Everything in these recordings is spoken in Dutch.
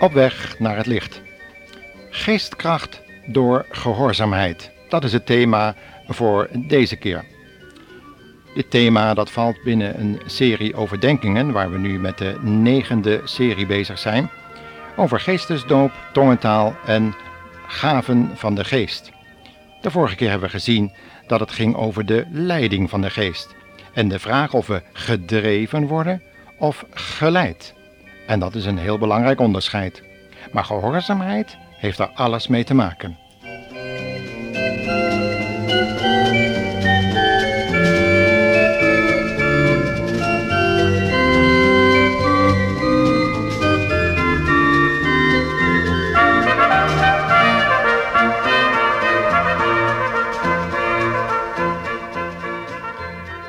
Op weg naar het licht. Geestkracht door gehoorzaamheid. Dat is het thema voor deze keer. Dit thema dat valt binnen een serie overdenkingen, waar we nu met de 9e serie bezig zijn, over geestesdoop, tongentaal en gaven van de geest. De vorige keer hebben we gezien dat het ging over de leiding van de geest en de vraag of we gedreven worden of geleid. En dat is een heel belangrijk onderscheid. Maar gehoorzaamheid heeft daar alles mee te maken.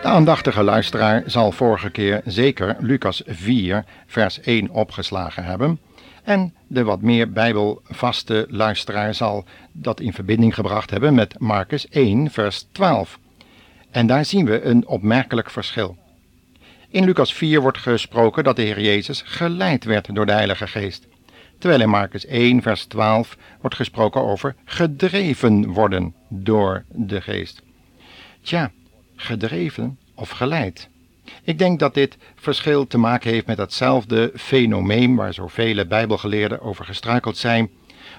De aandachtige luisteraar zal vorige keer zeker Lucas 4 vers 1 opgeslagen hebben en de wat meer bijbelvaste luisteraar zal dat in verbinding gebracht hebben met Marcus 1 vers 12. En daar zien we een opmerkelijk verschil. In Lucas 4 wordt gesproken dat de Heer Jezus geleid werd door de Heilige Geest, terwijl in Marcus 1 vers 12 wordt gesproken over gedreven worden door de Geest. Tja, gedreven of geleid. Ik denk dat dit verschil te maken heeft met datzelfde fenomeen waar zoveel bijbelgeleerden over gestruikeld zijn,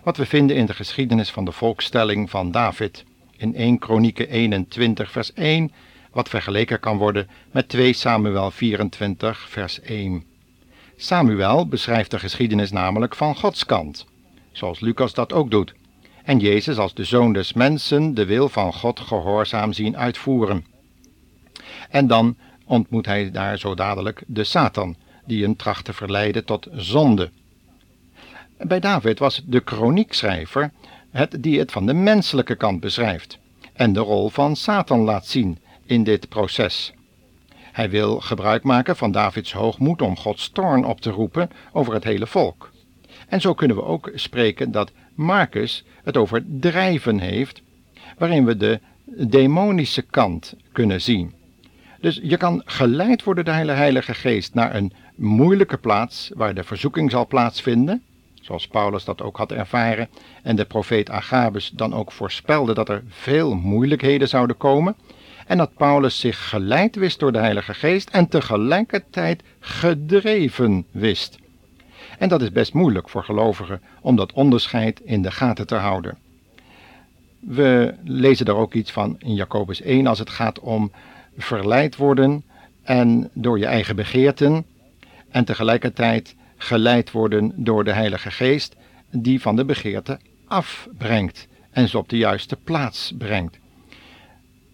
wat we vinden in de geschiedenis van de volkstelling van David, in 1 Kronieken 21 vers 1, wat vergeleken kan worden met 2 Samuel 24 vers 1. Samuel beschrijft de geschiedenis namelijk van Gods kant, zoals Lucas dat ook doet, en Jezus als de Zoon des Mensen de wil van God gehoorzaam zien uitvoeren. En dan ontmoet hij daar zo dadelijk de Satan, die hem tracht te verleiden tot zonde. Bij David was de kroniekschrijver het die het van de menselijke kant beschrijft en de rol van Satan laat zien in dit proces. Hij wil gebruik maken van Davids hoogmoed om Gods toorn op te roepen over het hele volk. En zo kunnen we ook spreken dat Marcus het over drijven heeft, waarin we de demonische kant kunnen zien. Dus je kan geleid worden door de Heilige Geest naar een moeilijke plaats waar de verzoeking zal plaatsvinden, zoals Paulus dat ook had ervaren en de profeet Agabus dan ook voorspelde dat er veel moeilijkheden zouden komen en dat Paulus zich geleid wist door de Heilige Geest en tegelijkertijd gedreven wist. En dat is best moeilijk voor gelovigen om dat onderscheid in de gaten te houden. We lezen daar ook iets van in Jacobus 1 als het gaat om verleid worden en door je eigen begeerten en tegelijkertijd geleid worden door de Heilige Geest die van de begeerte afbrengt en ze op de juiste plaats brengt.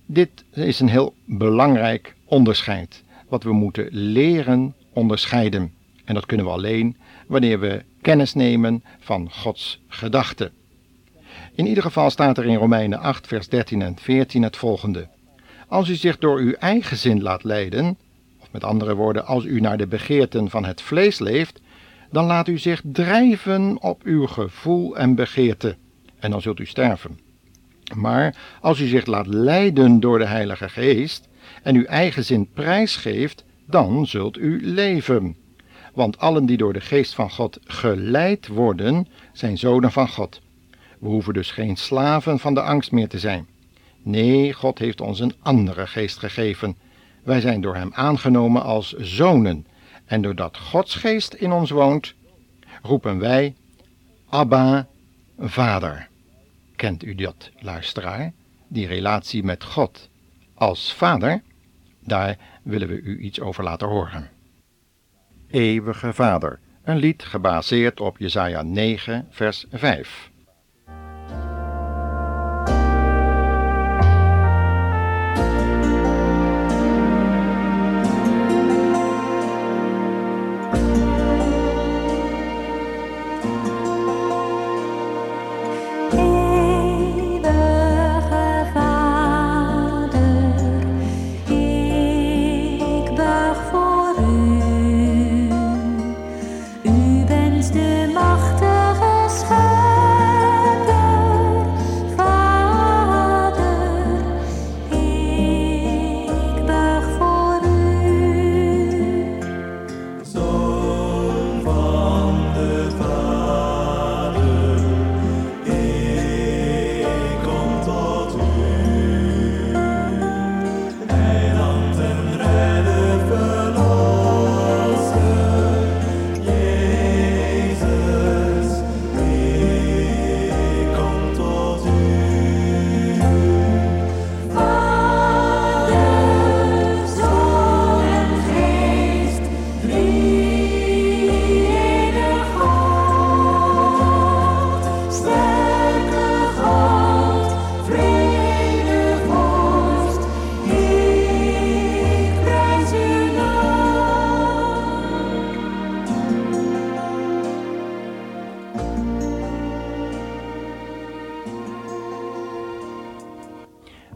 Dit is een heel belangrijk onderscheid wat we moeten leren onderscheiden en dat kunnen we alleen wanneer we kennis nemen van Gods gedachten. In ieder geval staat er in Romeinen 8 vers 13 en 14 het volgende: als u zich door uw eigen zin laat leiden, of met andere woorden, als u naar de begeerten van het vlees leeft, dan laat u zich drijven op uw gevoel en begeerte, en dan zult u sterven. Maar als u zich laat leiden door de Heilige Geest en uw eigen zin prijsgeeft, dan zult u leven. Want allen die door de Geest van God geleid worden, zijn zonen van God. We hoeven dus geen slaven van de angst meer te zijn. Nee, God heeft ons een andere geest gegeven. Wij zijn door hem aangenomen als zonen. En doordat Gods geest in ons woont, roepen wij, Abba, Vader. Kent u dat, luisteraar? Die relatie met God als Vader? Daar willen we u iets over laten horen. Eeuwige Vader, een lied gebaseerd op Jesaja 9 vers 5. De machtige schijn.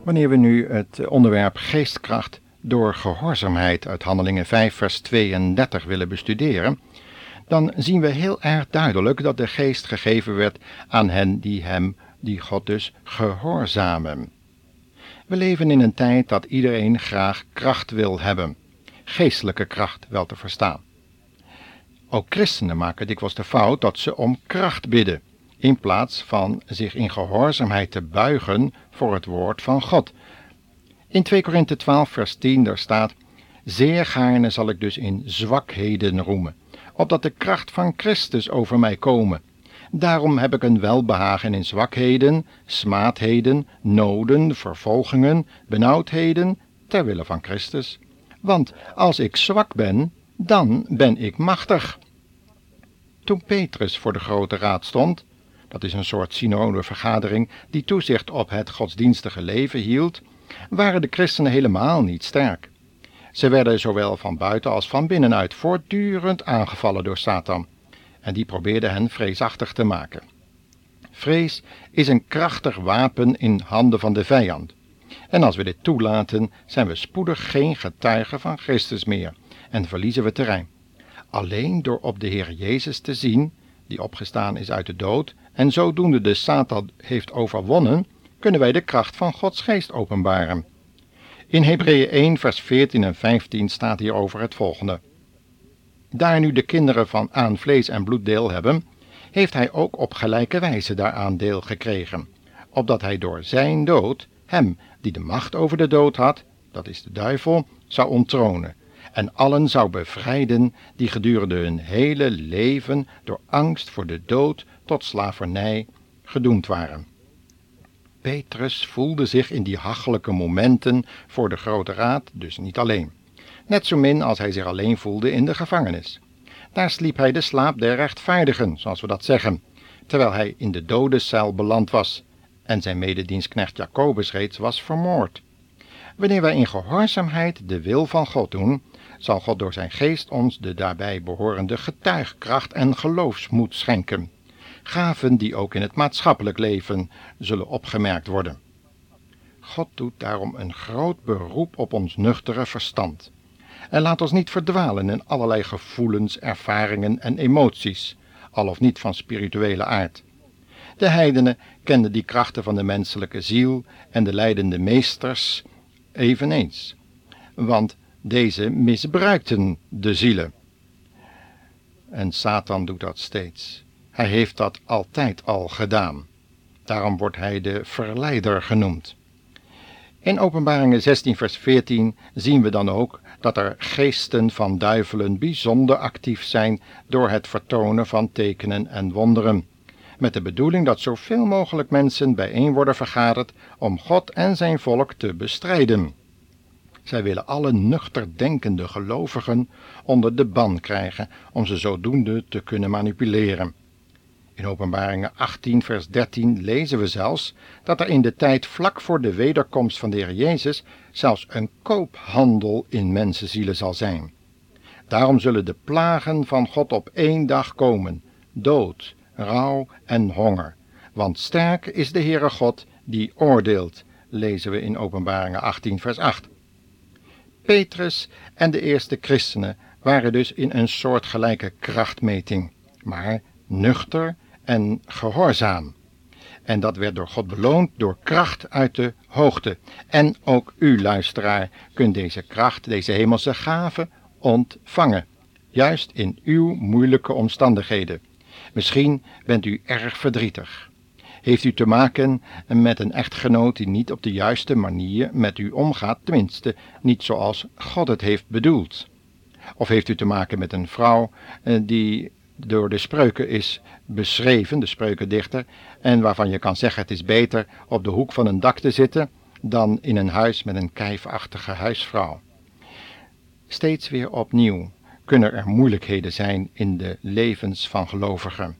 wanneer we nu het onderwerp geestkracht door gehoorzaamheid uit Handelingen 5 vers 32 willen bestuderen, dan zien we heel erg duidelijk dat de geest gegeven werd aan hen die God dus gehoorzamen. We leven in een tijd dat iedereen graag kracht wil hebben, geestelijke kracht wel te verstaan. Ook christenen maken dikwijls de fout dat ze om kracht bidden, in plaats van zich in gehoorzaamheid te buigen voor het woord van God. In 2 Korinther 12 vers 10 daar staat: zeer gaarne zal ik dus in zwakheden roemen, opdat de kracht van Christus over mij komen. Daarom heb ik een welbehagen in zwakheden, smaadheden, noden, vervolgingen, benauwdheden, ter wille van Christus. Want als ik zwak ben, dan ben ik machtig. Toen Petrus voor de Grote Raad stond, dat is een soort synodevergadering die toezicht op het godsdienstige leven hield, waren de christenen helemaal niet sterk. Ze werden zowel van buiten als van binnenuit voortdurend aangevallen door Satan, en die probeerde hen vreesachtig te maken. Vrees is een krachtig wapen in handen van de vijand. En als we dit toelaten, zijn we spoedig geen getuigen van Christus meer en verliezen we terrein. Alleen door op de Heer Jezus te zien, die opgestaan is uit de dood, en zodoende de Satan heeft overwonnen, kunnen wij de kracht van Gods geest openbaren. In Hebreeën 1 vers 14 en 15 staat hierover het volgende: daar nu de kinderen van aan vlees en bloed deel hebben, heeft hij ook op gelijke wijze daaraan deel gekregen, opdat hij door zijn dood hem die de macht over de dood had, dat is de duivel, zou onttronen en allen zou bevrijden die gedurende hun hele leven door angst voor de dood tot slavernij gedoemd waren. Petrus voelde zich in die hachelijke momenten voor de Grote Raad dus niet alleen. Net zo min als hij zich alleen voelde in de gevangenis. Daar sliep hij de slaap der rechtvaardigen, zoals we dat zeggen, terwijl hij in de dodencel beland was en zijn mededienstknecht Jacobus reeds was vermoord. Wanneer wij in gehoorzaamheid de wil van God doen, zal God door zijn geest ons de daarbij behorende getuigkracht en geloofsmoed schenken. Gaven die ook in het maatschappelijk leven zullen opgemerkt worden. God doet daarom een groot beroep op ons nuchtere verstand. En laat ons niet verdwalen in allerlei gevoelens, ervaringen en emoties, al of niet van spirituele aard. De heidenen kenden die krachten van de menselijke ziel en de leidende meesters eveneens, want deze misbruikten de zielen. En Satan doet dat steeds. Hij heeft dat altijd al gedaan. Daarom wordt hij de verleider genoemd. In Openbaringen 16 vers 14 zien we dan ook dat er geesten van duivelen bijzonder actief zijn door het vertonen van tekenen en wonderen, met de bedoeling dat zoveel mogelijk mensen bijeen worden vergaderd om God en zijn volk te bestrijden. Zij willen alle nuchter denkende gelovigen onder de ban krijgen om ze zodoende te kunnen manipuleren. In Openbaringen 18 vers 13 lezen we zelfs dat er in de tijd vlak voor de wederkomst van de Heer Jezus zelfs een koophandel in mensenzielen zal zijn. Daarom zullen de plagen van God op één dag komen, dood, rouw en honger. Want sterk is de Heere God die oordeelt, lezen we in Openbaringen 18 vers 8. Petrus en de eerste christenen waren dus in een soortgelijke krachtmeting, maar nuchter en gehoorzaam. En dat werd door God beloond door kracht uit de hoogte. En ook u, luisteraar, kunt deze kracht, deze hemelse gave, ontvangen. Juist in uw moeilijke omstandigheden. Misschien bent u erg verdrietig. Heeft u te maken met een echtgenoot die niet op de juiste manier met u omgaat, tenminste niet zoals God het heeft bedoeld? Of heeft u te maken met een vrouw die door de spreuken is beschreven, de spreukendichter, en waarvan je kan zeggen: het is beter op de hoek van een dak te zitten dan in een huis met een kijfachtige huisvrouw. Steeds weer opnieuw kunnen er moeilijkheden zijn in de levens van gelovigen.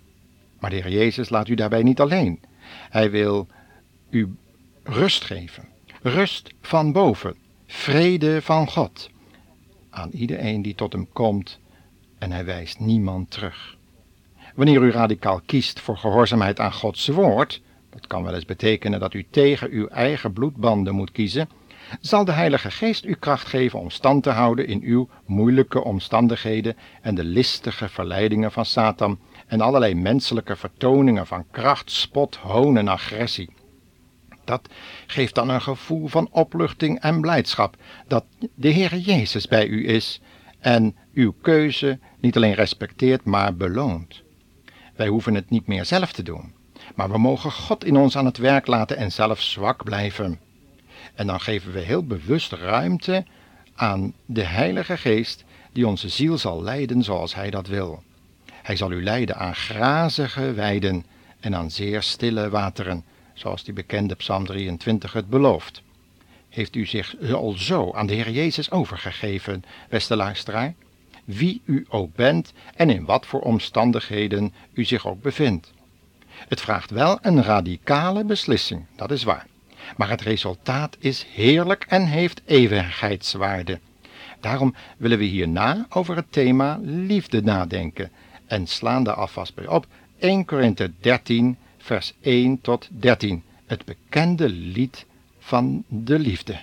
Maar de Heer Jezus laat u daarbij niet alleen. Hij wil u rust geven, rust van boven, vrede van God, aan iedereen die tot hem komt. En hij wijst niemand terug. Wanneer u radicaal kiest voor gehoorzaamheid aan Gods woord, dat kan wel eens betekenen dat u tegen uw eigen bloedbanden moet kiezen, zal de Heilige Geest u kracht geven om stand te houden in uw moeilijke omstandigheden en de listige verleidingen van Satan en allerlei menselijke vertoningen van kracht, spot, hoon en agressie. Dat geeft dan een gevoel van opluchting en blijdschap dat de Heere Jezus bij u is en uw keuze niet alleen respecteert, maar beloont. Wij hoeven het niet meer zelf te doen, maar we mogen God in ons aan het werk laten en zelf zwak blijven. En dan geven we heel bewust ruimte aan de Heilige Geest die onze ziel zal leiden zoals Hij dat wil. Hij zal u leiden aan grazige weiden en aan zeer stille wateren, zoals die bekende Psalm 23 het belooft. Heeft u zich al zo aan de Heer Jezus overgegeven, beste luisteraar, wie u ook bent en in wat voor omstandigheden u zich ook bevindt? Het vraagt wel een radicale beslissing, dat is waar. Maar het resultaat is heerlijk en heeft eeuwigheidswaarde. Daarom willen we hierna over het thema liefde nadenken en slaan daar alvast bij op 1 Korinther 13 vers 1 tot 13, het bekende lied van de liefde.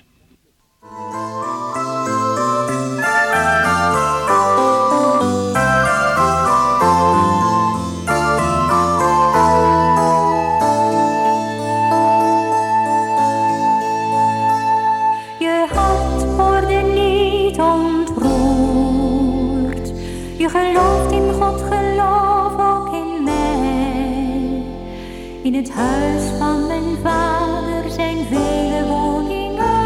In het huis van mijn vader zijn vele woningen.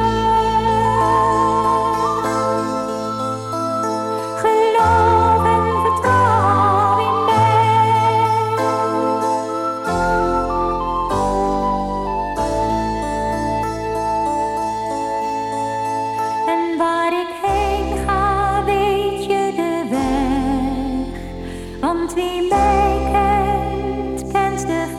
Geloof en vertrouw in mij. En waar ik heen ga, weet je de weg. Want wie mij kent, kent de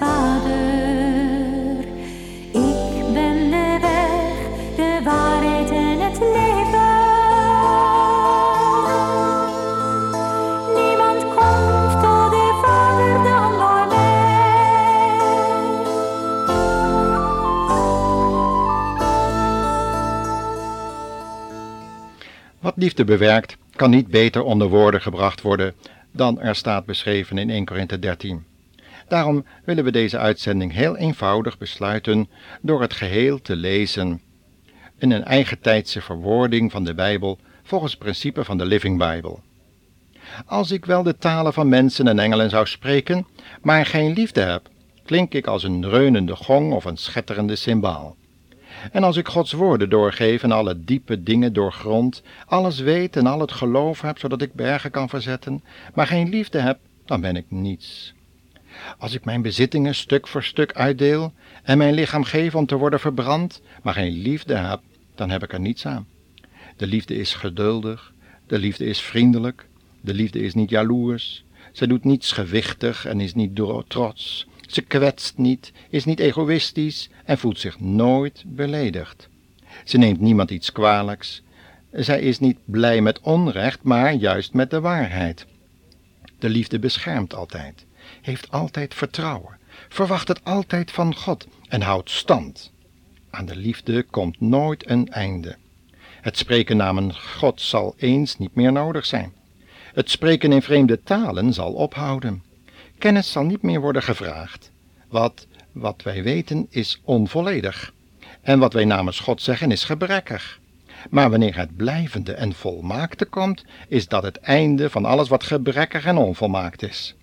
liefde bewerkt, kan niet beter onder woorden gebracht worden dan er staat beschreven in 1 Korinther 13. Daarom willen we deze uitzending heel eenvoudig besluiten door het geheel te lezen. In een eigentijdse verwoording van de Bijbel volgens het principe van de Living Bible. Als ik wel de talen van mensen en engelen zou spreken, maar geen liefde heb, klink ik als een dreunende gong of een schetterende cymbaal. En als ik Gods woorden doorgeef en alle diepe dingen doorgrond, alles weet en al het geloof heb, zodat ik bergen kan verzetten, maar geen liefde heb, dan ben ik niets. Als ik mijn bezittingen stuk voor stuk uitdeel en mijn lichaam geef om te worden verbrand, maar geen liefde heb, dan heb ik er niets aan. De liefde is geduldig, de liefde is vriendelijk, de liefde is niet jaloers, ze doet niets gewichtig en is niet trots. Ze kwetst niet, is niet egoïstisch en voelt zich nooit beledigd. Ze neemt niemand iets kwalijks. Zij is niet blij met onrecht, maar juist met de waarheid. De liefde beschermt altijd, heeft altijd vertrouwen, verwacht het altijd van God en houdt stand. Aan de liefde komt nooit een einde. Het spreken namens God zal eens niet meer nodig zijn. Het spreken in vreemde talen zal ophouden. Kennis zal niet meer worden gevraagd. Wat wij weten is onvolledig. En wat wij namens God zeggen is gebrekkig. Maar wanneer het blijvende en volmaakte komt, is dat het einde van alles wat gebrekkig en onvolmaakt is.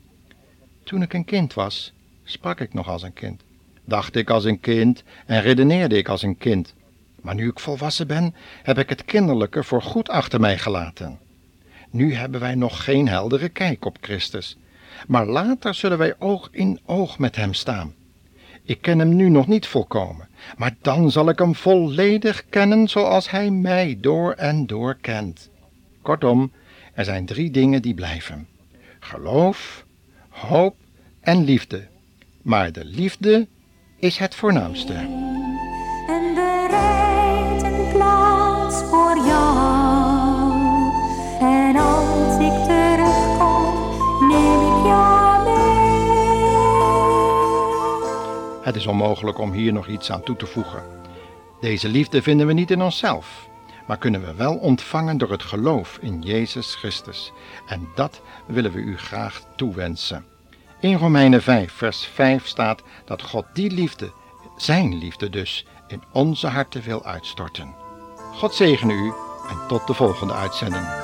Toen ik een kind was, sprak ik nog als een kind. Dacht ik als een kind en redeneerde ik als een kind. Maar nu ik volwassen ben, heb ik het kinderlijke voor goed achter mij gelaten. Nu hebben wij nog geen heldere kijk op Christus. Maar later zullen wij oog in oog met hem staan. Ik ken hem nu nog niet volkomen, maar dan zal ik hem volledig kennen zoals hij mij door en door kent. Kortom, er zijn 3 dingen die blijven. Geloof, hoop en liefde. Maar de liefde is het voornaamste. En bereid een plaats voor jou. En als ik Het is onmogelijk om hier nog iets aan toe te voegen. Deze liefde vinden we niet in onszelf, maar kunnen we wel ontvangen door het geloof in Jezus Christus. En dat willen we u graag toewensen. In Romeinen 5 vers 5 staat dat God die liefde, zijn liefde dus, in onze harten wil uitstorten. God zegene u en tot de volgende uitzending.